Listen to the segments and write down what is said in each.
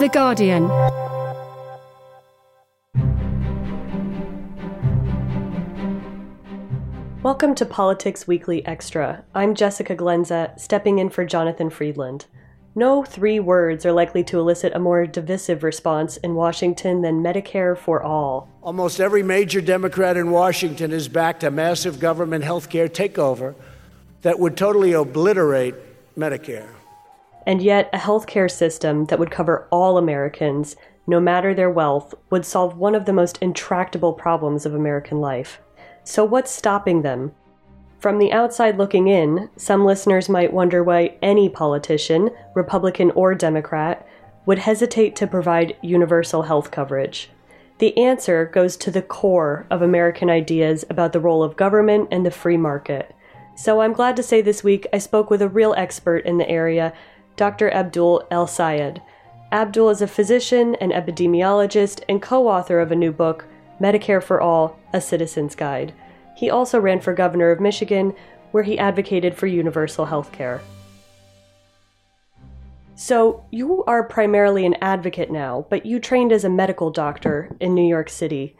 The Guardian. Welcome to Politics Weekly Extra. I'm Jessica Glenza, stepping in for Jonathan Friedland. No three words are likely to elicit a more divisive response in Washington than Medicare for All. Almost every major Democrat in Washington has backed a massive government health care takeover that would totally obliterate Medicare. And yet, a healthcare system that would cover all Americans, no matter their wealth, would solve one of the most intractable problems of American life. So what's stopping them? From the outside looking in, some listeners might wonder why any politician, Republican or Democrat, would hesitate to provide universal health coverage. The answer goes to the core of American ideas about the role of government and the free market. So I'm glad to say this week I spoke with a real expert in the area, Dr. Abdul El-Sayed. Abdul is a physician, an epidemiologist, and co-author of a new book, Medicare for All, A Citizen's Guide. He also ran for governor of Michigan, where he advocated for universal health care. So you are primarily an advocate now, but you trained as a medical doctor in New York City.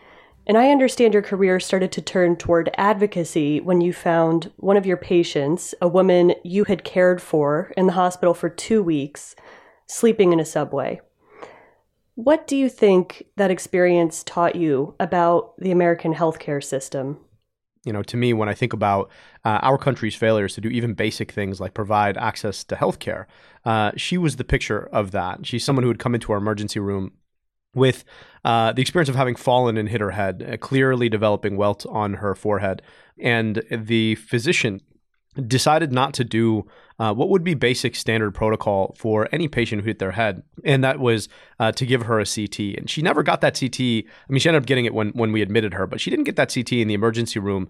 And I understand your career started to turn toward advocacy when you found one of your patients, a woman you had cared for in the hospital for 2 weeks, sleeping in a subway. What do you think that experience taught you about the American healthcare system? You know, to me, when I think about our country's failures to do even basic things like provide access to healthcare, she was the picture of that. She's someone who would come into our emergency room with the experience of having fallen and hit her head, a clearly developing welt on her forehead. And the physician decided not to do what would be basic standard protocol for any patient who hit their head. And that was to give her a CT. And she never got that CT. I mean, she ended up getting it when we admitted her, but she didn't get that CT in the emergency room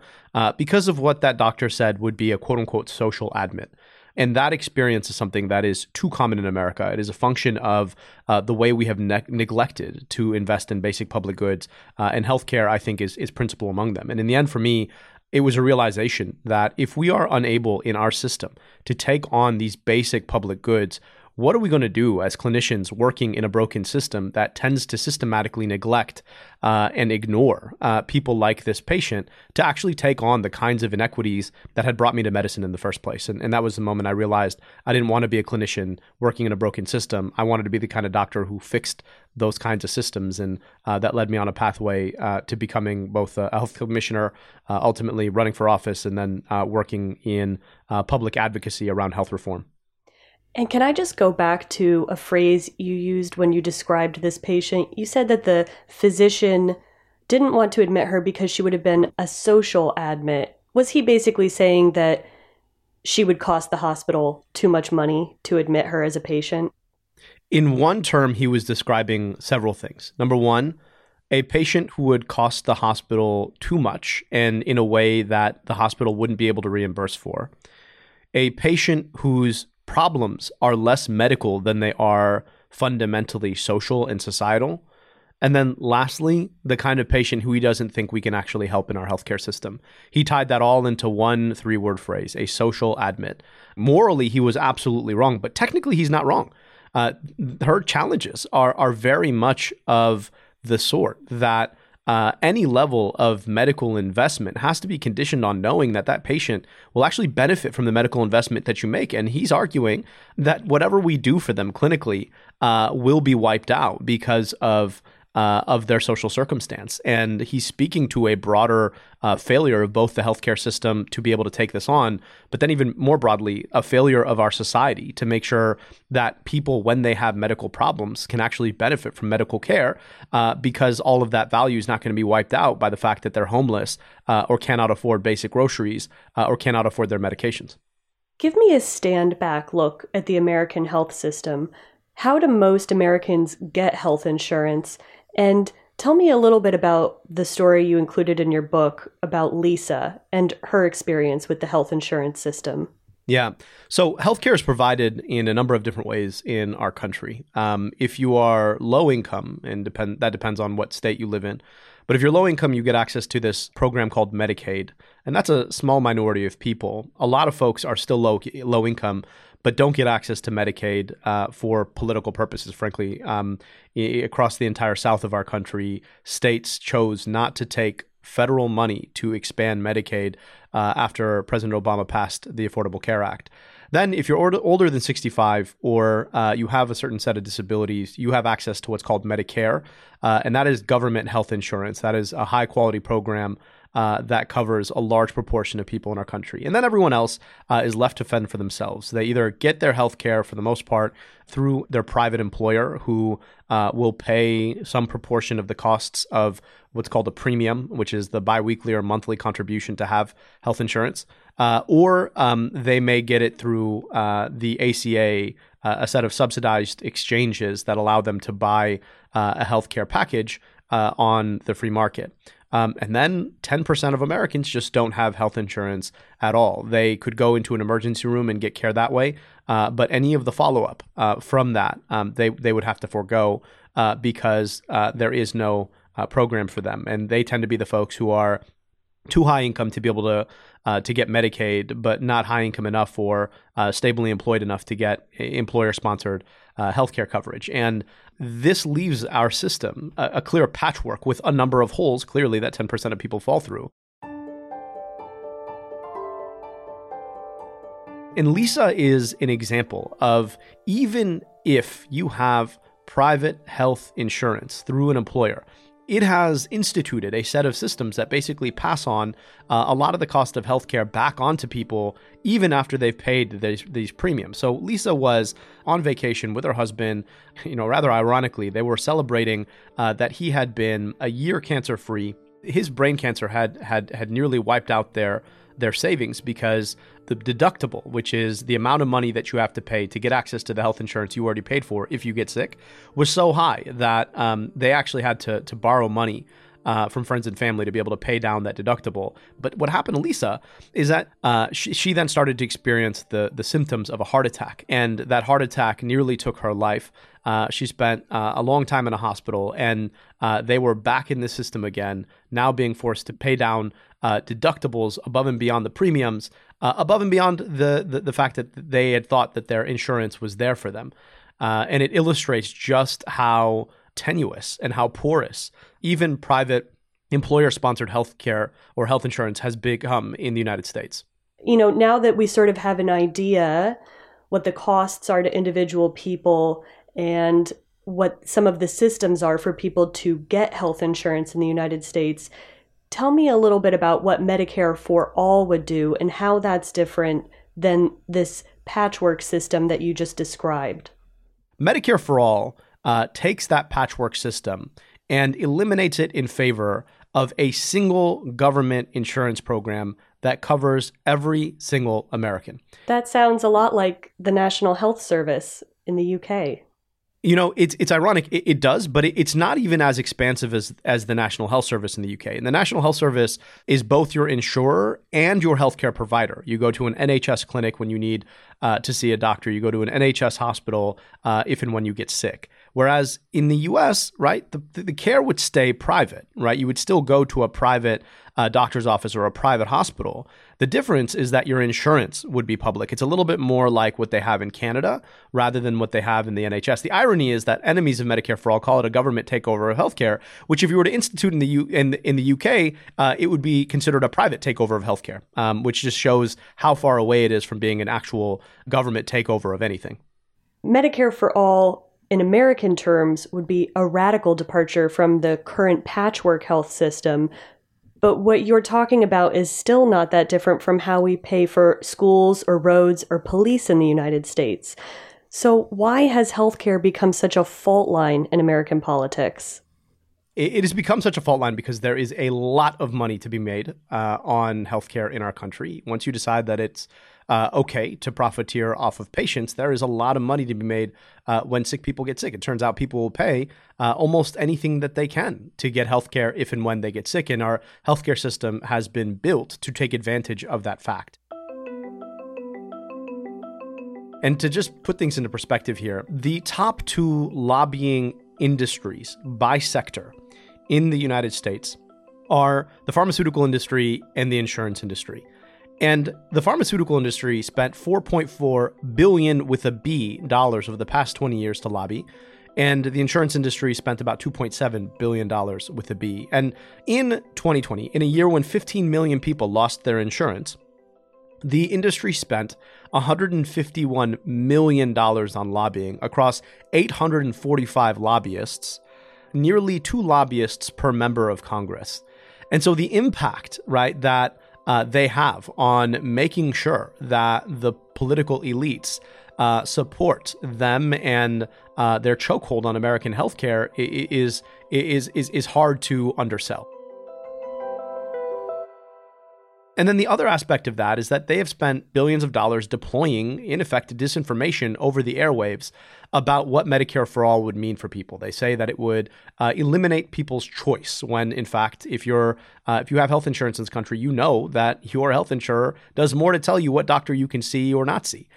because of what that doctor said would be a quote-unquote social admit. And that experience is something that is too common in America. It is a function of the way we have neglected to invest in basic public goods. And healthcare, I think, is principal among them. And in the end, for me, it was a realization that if we are unable in our system to take on these basic public goods, what are we going to do as clinicians working in a broken system that tends to systematically neglect and ignore people like this patient to actually take on the kinds of inequities that had brought me to medicine in the first place? And that was the moment I realized I didn't want to be a clinician working in a broken system. I wanted to be the kind of doctor who fixed those kinds of systems. And that led me on a pathway to becoming both a health commissioner, ultimately running for office, and then working in public advocacy around health reform. And can I just go back to a phrase you used when you described this patient? You said that the physician didn't want to admit her because she would have been a social admit. Was he basically saying that she would cost the hospital too much money to admit her as a patient? In one term, he was describing several things. Number one, a patient who would cost the hospital too much and in a way that the hospital wouldn't be able to reimburse for. A patient whose problems are less medical than they are fundamentally social and societal. And then lastly, the kind of patient who he doesn't think we can actually help in our healthcare system. He tied that all into one three-word phrase, a social admit. Morally, he was absolutely wrong, but technically he's not wrong. Her challenges are very much of the sort that Any level of medical investment has to be conditioned on knowing that that patient will actually benefit from the medical investment that you make. And he's arguing that whatever we do for them clinically will be wiped out because of their social circumstance. And he's speaking to a broader failure of both the healthcare system to be able to take this on, but then even more broadly, a failure of our society to make sure that people, when they have medical problems, can actually benefit from medical care because all of that value is not going to be wiped out by the fact that they're homeless or cannot afford basic groceries or cannot afford their medications. Give me a stand back look at the American health system. How do most Americans get health insurance? And tell me a little bit about the story you included in your book about Lisa and her experience with the health insurance system. Yeah. So healthcare is provided in a number of different ways in our country. If you are low income, and that depends on what state you live in, but if you're low income, you get access to this program called Medicaid, and that's a small minority of people. A lot of folks are still low income, but don't get access to Medicaid for political purposes, frankly. Across the entire south of our country, states chose not to take federal money to expand Medicaid after President Obama passed the Affordable Care Act. Then if you're older than 65 or you have a certain set of disabilities, you have access to what's called Medicare, and that is government health insurance. That is a high-quality program that covers a large proportion of people in our country. And then everyone else is left to fend for themselves. They either get their health care, for the most part, through their private employer, who will pay some proportion of the costs of what's called a premium, which is the biweekly or monthly contribution to have health insurance, or they may get it through the ACA, a set of subsidized exchanges that allow them to buy a healthcare package on the free market. And then 10% of Americans just don't have health insurance at all. They could go into an emergency room and get care that way, but any of the follow-up from that, they would have to forego because there is no program for them. And they tend to be the folks who are too high income to be able to get Medicaid, but not high income enough or stably employed enough to get employer-sponsored healthcare coverage. And this leaves our system a clear patchwork with a number of holes, clearly, that 10% of people fall through. And Lisa is an example of, even if you have private health insurance through an employer, it has instituted a set of systems that basically pass on a lot of the cost of healthcare back onto people, even after they've paid these premiums. So Lisa was on vacation with her husband. You know, rather ironically, they were celebrating that he had been a year cancer-free. His brain cancer had nearly wiped out their savings because the deductible, which is the amount of money that you have to pay to get access to the health insurance you already paid for if you get sick, was so high that they actually had to borrow money from friends and family to be able to pay down that deductible. But what happened to Lisa is that she then started to experience the symptoms of a heart attack, and that heart attack nearly took her life. She spent a long time in a hospital, and they were back in the system again, now being forced to pay down deductibles above and beyond the premiums, above and beyond the fact that they had thought that their insurance was there for them. And it illustrates just how tenuous and how porous even private employer-sponsored healthcare or health insurance has become in the United States. You know, now that we sort of have an idea what the costs are to individual people and what some of the systems are for people to get health insurance in the United States, tell me a little bit about what Medicare for All would do and how that's different than this patchwork system that you just described. Medicare for All takes that patchwork system and eliminates it in favor of a single government insurance program that covers every single American. That sounds a lot like the National Health Service in the UK. You know, it's ironic. It does, but it's not even as expansive as the National Health Service in the UK. And the National Health Service is both your insurer and your healthcare provider. You go to an NHS clinic when you need to see a doctor. You go to an NHS hospital if and when you get sick. Whereas in the US, right, the care would stay private, right? You would still go to a private doctor's office or a private hospital. The difference is that your insurance would be public. It's a little bit more like what they have in Canada rather than what they have in the NHS. The irony is that enemies of Medicare for All call it a government takeover of healthcare, which if you were to institute in the UK, it would be considered a private takeover of healthcare, which just shows how far away it is from being an actual government takeover of anything. Medicare for All in American terms would be a radical departure from the current patchwork health system. But what you're talking about is still not that different from how we pay for schools or roads or police in the United States. So why has healthcare become such a fault line in American politics? It has become such a fault line because there is a lot of money to be made on healthcare in our country. Once you decide that it's okay to profiteer off of patients, there is a lot of money to be made when sick people get sick. It turns out people will pay almost anything that they can to get healthcare if and when they get sick. And our healthcare system has been built to take advantage of that fact. And to just put things into perspective here, the top two lobbying industries by sector in the United States are the pharmaceutical industry and the insurance industry. And the pharmaceutical industry spent $4.4 billion with a B dollars over the past 20 years to lobby. And the insurance industry spent about $2.7 billion with a B. And in 2020, in a year when 15 million people lost their insurance, the industry spent $151 million on lobbying across 845 lobbyists, nearly two lobbyists per member of Congress. And so the impact, right, that they have on making sure that the political elites support them and their chokehold on American healthcare is hard to undersell. And then the other aspect of that is that they have spent billions of dollars deploying, in effect, disinformation over the airwaves about what Medicare for All would mean for people. They say that it would eliminate people's choice when, in fact, if you have health insurance in this country, you know that your health insurer does more to tell you what doctor you can see or not see.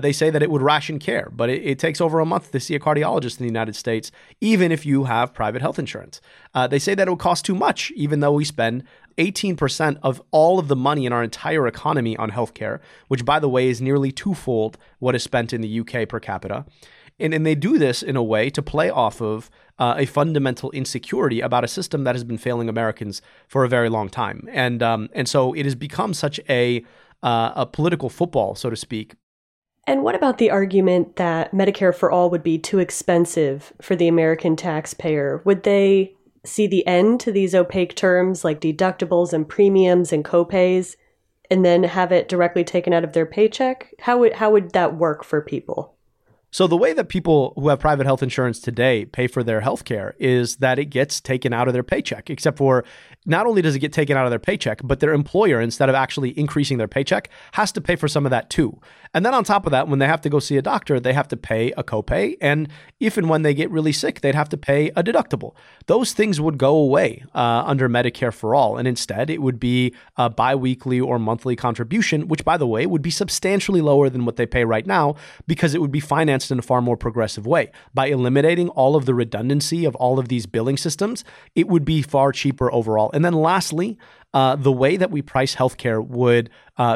They say that it would ration care, but it takes over a month to see a cardiologist in the United States, even if you have private health insurance. They say that it would cost too much, even though we spend 18% of all of the money in our entire economy on healthcare, which, by the way, is nearly twofold what is spent in the UK per capita. And they do this in a way to play off of a fundamental insecurity about a system that has been failing Americans for a very long time. And so it has become such a political football, so to speak. And what about the argument that Medicare for All would be too expensive for the American taxpayer? Would they see the end to these opaque terms like deductibles and premiums and copays, and then have it directly taken out of their paycheck? How would that work for people? So the way that people who have private health insurance today pay for their health care is that it gets taken out of their paycheck, except for not only does it get taken out of their paycheck, but their employer, instead of actually increasing their paycheck, has to pay for some of that too. And then on top of that, when they have to go see a doctor, they have to pay a copay. And if and when they get really sick, they'd have to pay a deductible. Those things would go away under Medicare for All. And instead, it would be a biweekly or monthly contribution, which, by the way, would be substantially lower than what they pay right now, because it would be financed in a far more progressive way. By eliminating all of the redundancy of all of these billing systems, it would be far cheaper overall. And then lastly, the way that we price healthcare would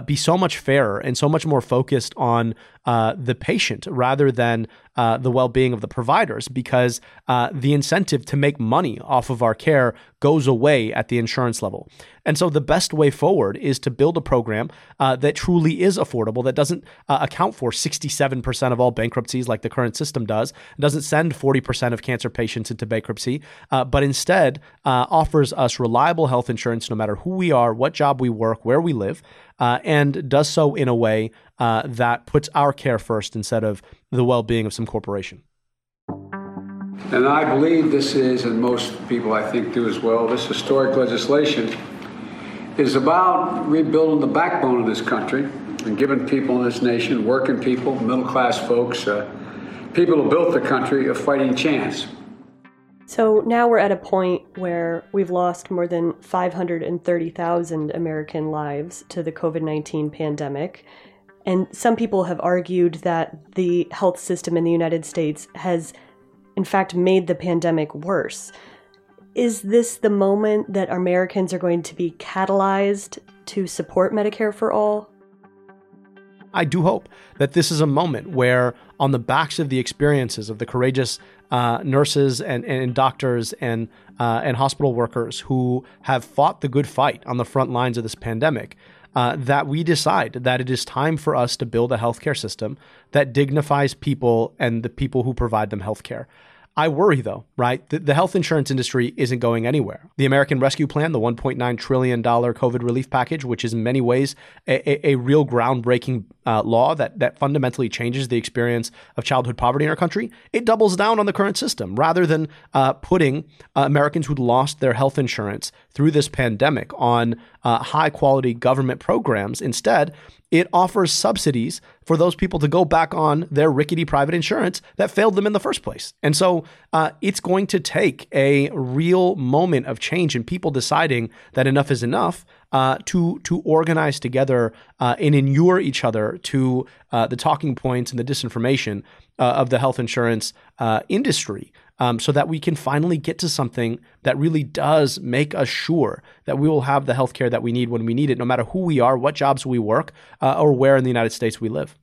be so much fairer and so much more focused on the patient rather than the well-being of the providers, because the incentive to make money off of our care goes away at the insurance level. And so the best way forward is to build a program that truly is affordable, that doesn't account for 67% of all bankruptcies like the current system does, doesn't send 40% of cancer patients into bankruptcy, but instead offers us reliable health insurance no matter who we are, what job we work, where we live, and does so in a way that puts our care first instead of the well-being of some corporation. And I believe this is, and most people I think do as well, this historic legislation is about rebuilding the backbone of this country and giving people in this nation, working people, middle-class folks, people who built the country, a fighting chance. So now we're at a point where we've lost more than 530,000 American lives to the COVID-19 pandemic. And some people have argued that the health system in the United States has, in fact, made the pandemic worse. Is this the moment that Americans are going to be catalyzed to support Medicare for All. I do hope that this is a moment where, on the backs of the experiences of the courageous nurses and doctors and hospital workers who have fought the good fight on the front lines of this pandemic, that we decide that it is time for us to build a healthcare system that dignifies people and the people who provide them healthcare. I worry, though, right? The health insurance industry isn't going anywhere. The American Rescue Plan, the $1.9 trillion COVID relief package, which is in many ways a real groundbreaking law that fundamentally changes the experience of childhood poverty in our country, it doubles down on the current system. Rather than putting Americans who'd lost their health insurance through this pandemic on high-quality government programs, instead, it offers subsidies for those people to go back on their rickety private insurance that failed them in the first place. And so it's going to take a real moment of change and people deciding that enough is enough to organize together and inure each other to the talking points and the disinformation of the health insurance industry. So that we can finally get to something that really does make us sure that we will have the healthcare that we need when we need it, no matter who we are, what jobs we work, or where in the United States we live.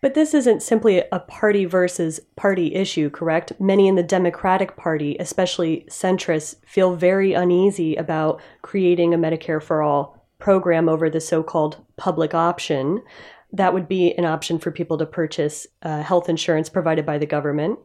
But this isn't simply a party versus party issue, correct? Many in the Democratic Party, especially centrists, feel very uneasy about creating a Medicare for All program over the so-called public option. That would be an option for people to purchase health insurance provided by the government.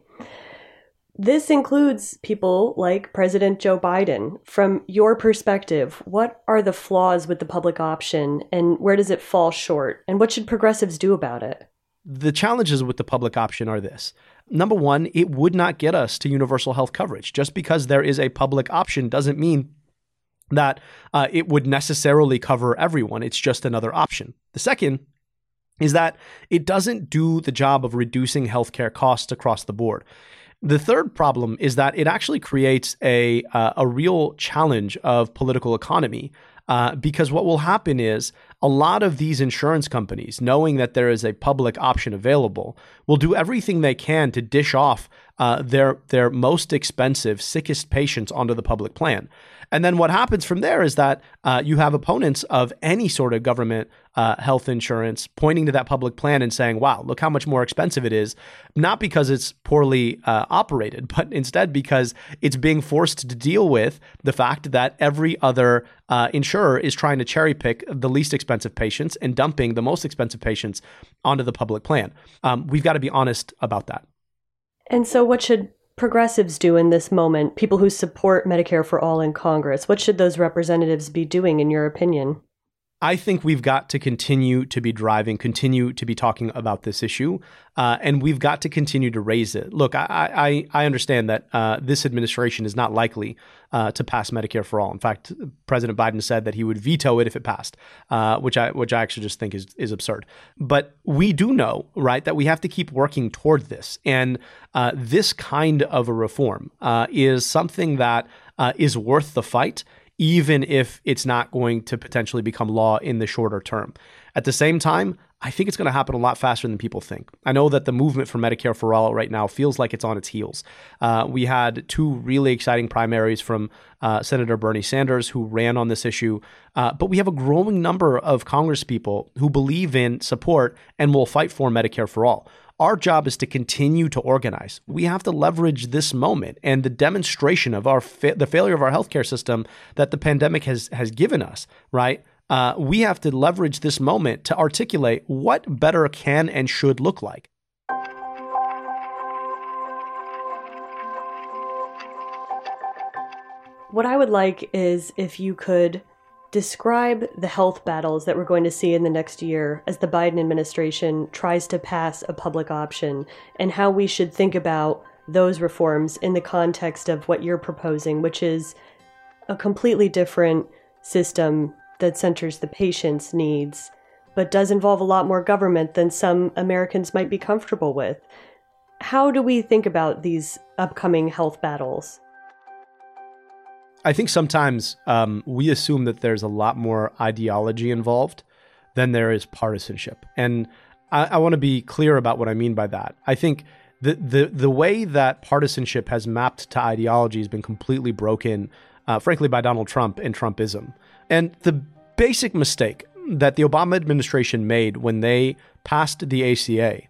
This includes people like President Joe Biden. From your perspective, what are the flaws with the public option and where does it fall short? And what should progressives do about it? The challenges with the public option are this. Number one, it would not get us to universal health coverage. Just because there is a public option doesn't mean that it would necessarily cover everyone. It's just another option. The second is that it doesn't do the job of reducing healthcare costs across the board. The third problem is that it actually creates a real challenge of political economy, because what will happen is a lot of these insurance companies, knowing that there is a public option available, will do everything they can to dish off their most expensive, sickest patients onto the public plan. And then what happens from there is that you have opponents of any sort of government health insurance pointing to that public plan and saying, wow, look how much more expensive it is, not because it's poorly operated, but instead because it's being forced to deal with the fact that every other insurer is trying to cherry pick the least expensive patients and dumping the most expensive patients onto the public plan. We've got to be honest about that. And so what should progressives do in this moment, people who support Medicare for All in Congress? What should those representatives be doing, in your opinion? I think we've got to continue to be driving, continue to be talking about this issue, and we've got to continue to raise it. Look, I understand that this administration is not likely to pass Medicare for All. In fact, President Biden said that he would veto it if it passed, which I actually just think is absurd. But we do know, right, that we have to keep working toward this. And this kind of a reform is something that is worth the fight, even if it's not going to potentially become law in the shorter term. At the same time, I think it's going to happen a lot faster than people think. I know that the movement for Medicare for All right now feels like it's on its heels. We had two really exciting primaries from Senator Bernie Sanders, who ran on this issue. But we have a growing number of congresspeople who believe in, support, and will fight for Medicare for All. Our job is to continue to organize. We have to leverage this moment and the demonstration of our the failure of our healthcare system that the pandemic has given us, right? We have to leverage this moment to articulate what better can and should look like. What I would like is if you could describe the health battles that we're going to see in the next year as the Biden administration tries to pass a public option, and how we should think about those reforms in the context of what you're proposing, which is a completely different system that centers the patient's needs, but does involve a lot more government than some Americans might be comfortable with. How do we think about these upcoming health battles? I think sometimes we assume that there's a lot more ideology involved than there is partisanship. And I want to be clear about what I mean by that. I think the way that partisanship has mapped to ideology has been completely broken, frankly, by Donald Trump and Trumpism. And the basic mistake that the Obama administration made when they passed the ACA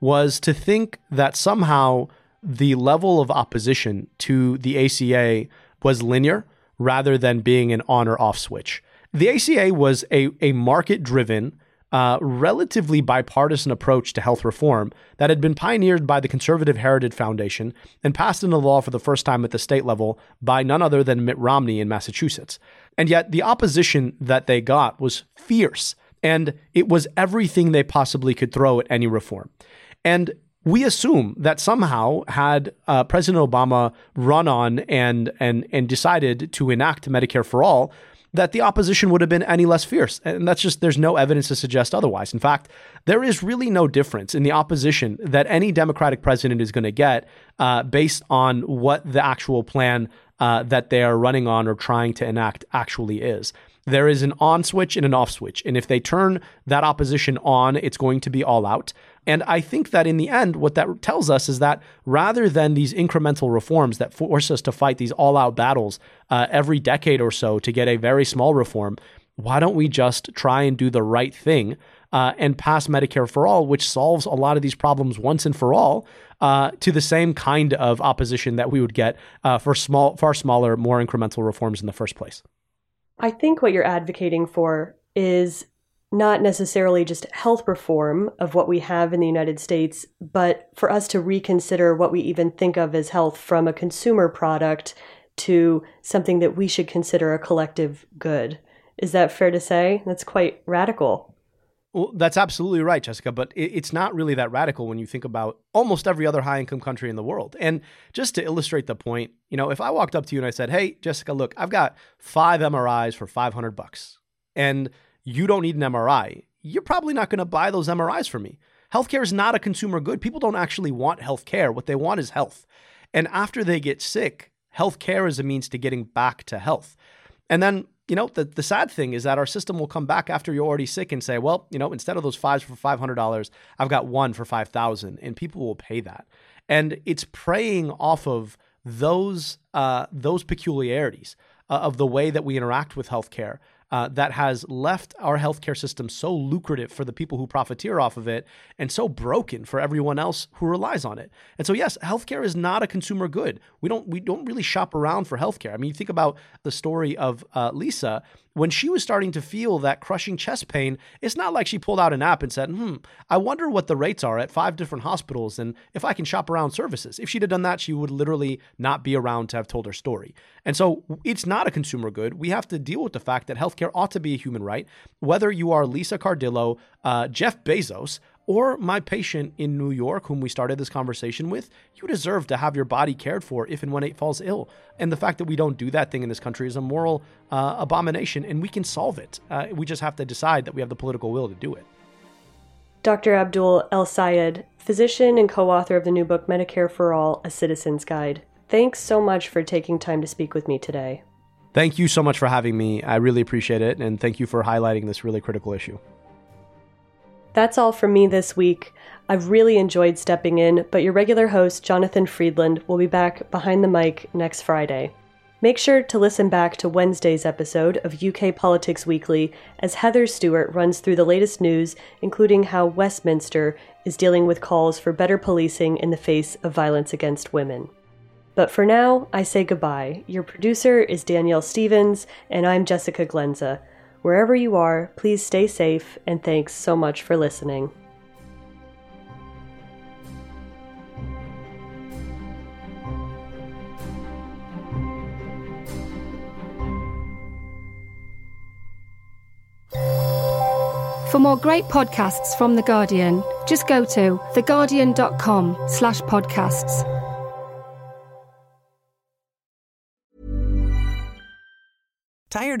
was to think that somehow the level of opposition to the ACA was linear rather than being an on or off switch. The ACA was a market-driven, relatively bipartisan approach to health reform that had been pioneered by the conservative Heritage Foundation and passed into law for the first time at the state level by none other than Mitt Romney in Massachusetts. And yet the opposition that they got was fierce, and it was everything they possibly could throw at any reform. And we assume that somehow had President Obama run on and decided to enact Medicare for All, that the opposition would have been any less fierce. And that's just, there's no evidence to suggest otherwise. In fact, there is really no difference in the opposition that any Democratic president is going to get based on what the actual plan that they are running on or trying to enact actually is. There is an on switch and an off switch. And if they turn that opposition on, it's going to be all out. And I think that in the end, what that tells us is that rather than these incremental reforms that force us to fight these all-out battles every decade or so to get a very small reform, why don't we just try and do the right thing and pass Medicare for All, which solves a lot of these problems once and for all, to the same kind of opposition that we would get for far smaller, more incremental reforms in the first place. I think what you're advocating for is not necessarily just health reform of what we have in the United States, but for us to reconsider what we even think of as health from a consumer product to something that we should consider a collective good. Is that fair to say? That's quite radical. Well, that's absolutely right, Jessica, but it's not really that radical when you think about almost every other high-income country in the world. And just to illustrate the point, you know, if I walked up to you and I said, hey, Jessica, look, I've got 5 MRIs for $500, and you don't need an MRI, you're probably not going to buy those MRIs for me. Healthcare is not a consumer good. People don't actually want healthcare. What they want is health. And after they get sick, healthcare is a means to getting back to health. And then, you know, the sad thing is that our system will come back after you're already sick and say, well, you know, instead of those 5s for $500, I've got 1 for $5,000, and people will pay that. And it's preying off of those peculiarities of the way that we interact with healthcare that has left our healthcare system so lucrative for the people who profiteer off of it and so broken for everyone else who relies on it. And so, yes, healthcare is not a consumer good. We don't really shop around for healthcare. I mean, you think about the story of Lisa. When she was starting to feel that crushing chest pain, it's not like she pulled out an app and said, I wonder what the rates are at 5 different hospitals and if I can shop around services. If she'd have done that, she would literally not be around to have told her story. And so it's not a consumer good. We have to deal with the fact that healthcare ought to be a human right, whether you are Lisa Cardillo, Jeff Bezos, or my patient in New York, whom we started this conversation with. You deserve to have your body cared for if and when it falls ill. And the fact that we don't do that thing in this country is a moral abomination, and we can solve it. We just have to decide that we have the political will to do it. Dr. Abdul El-Sayed, physician and co-author of the new book, Medicare for All, A Citizen's Guide. Thanks so much for taking time to speak with me today. Thank you so much for having me. I really appreciate it. And thank you for highlighting this really critical issue. That's all from me this week. I've really enjoyed stepping in, but your regular host, Jonathan Friedland, will be back behind the mic next Friday. Make sure to listen back to Wednesday's episode of UK Politics Weekly as Heather Stewart runs through the latest news, including how Westminster is dealing with calls for better policing in the face of violence against women. But for now, I say goodbye. Your producer is Danielle Stevens, and I'm Jessica Glenza. Wherever you are, please stay safe, and thanks so much for listening. For more great podcasts from The Guardian, just go to theguardian.com/podcasts. Tired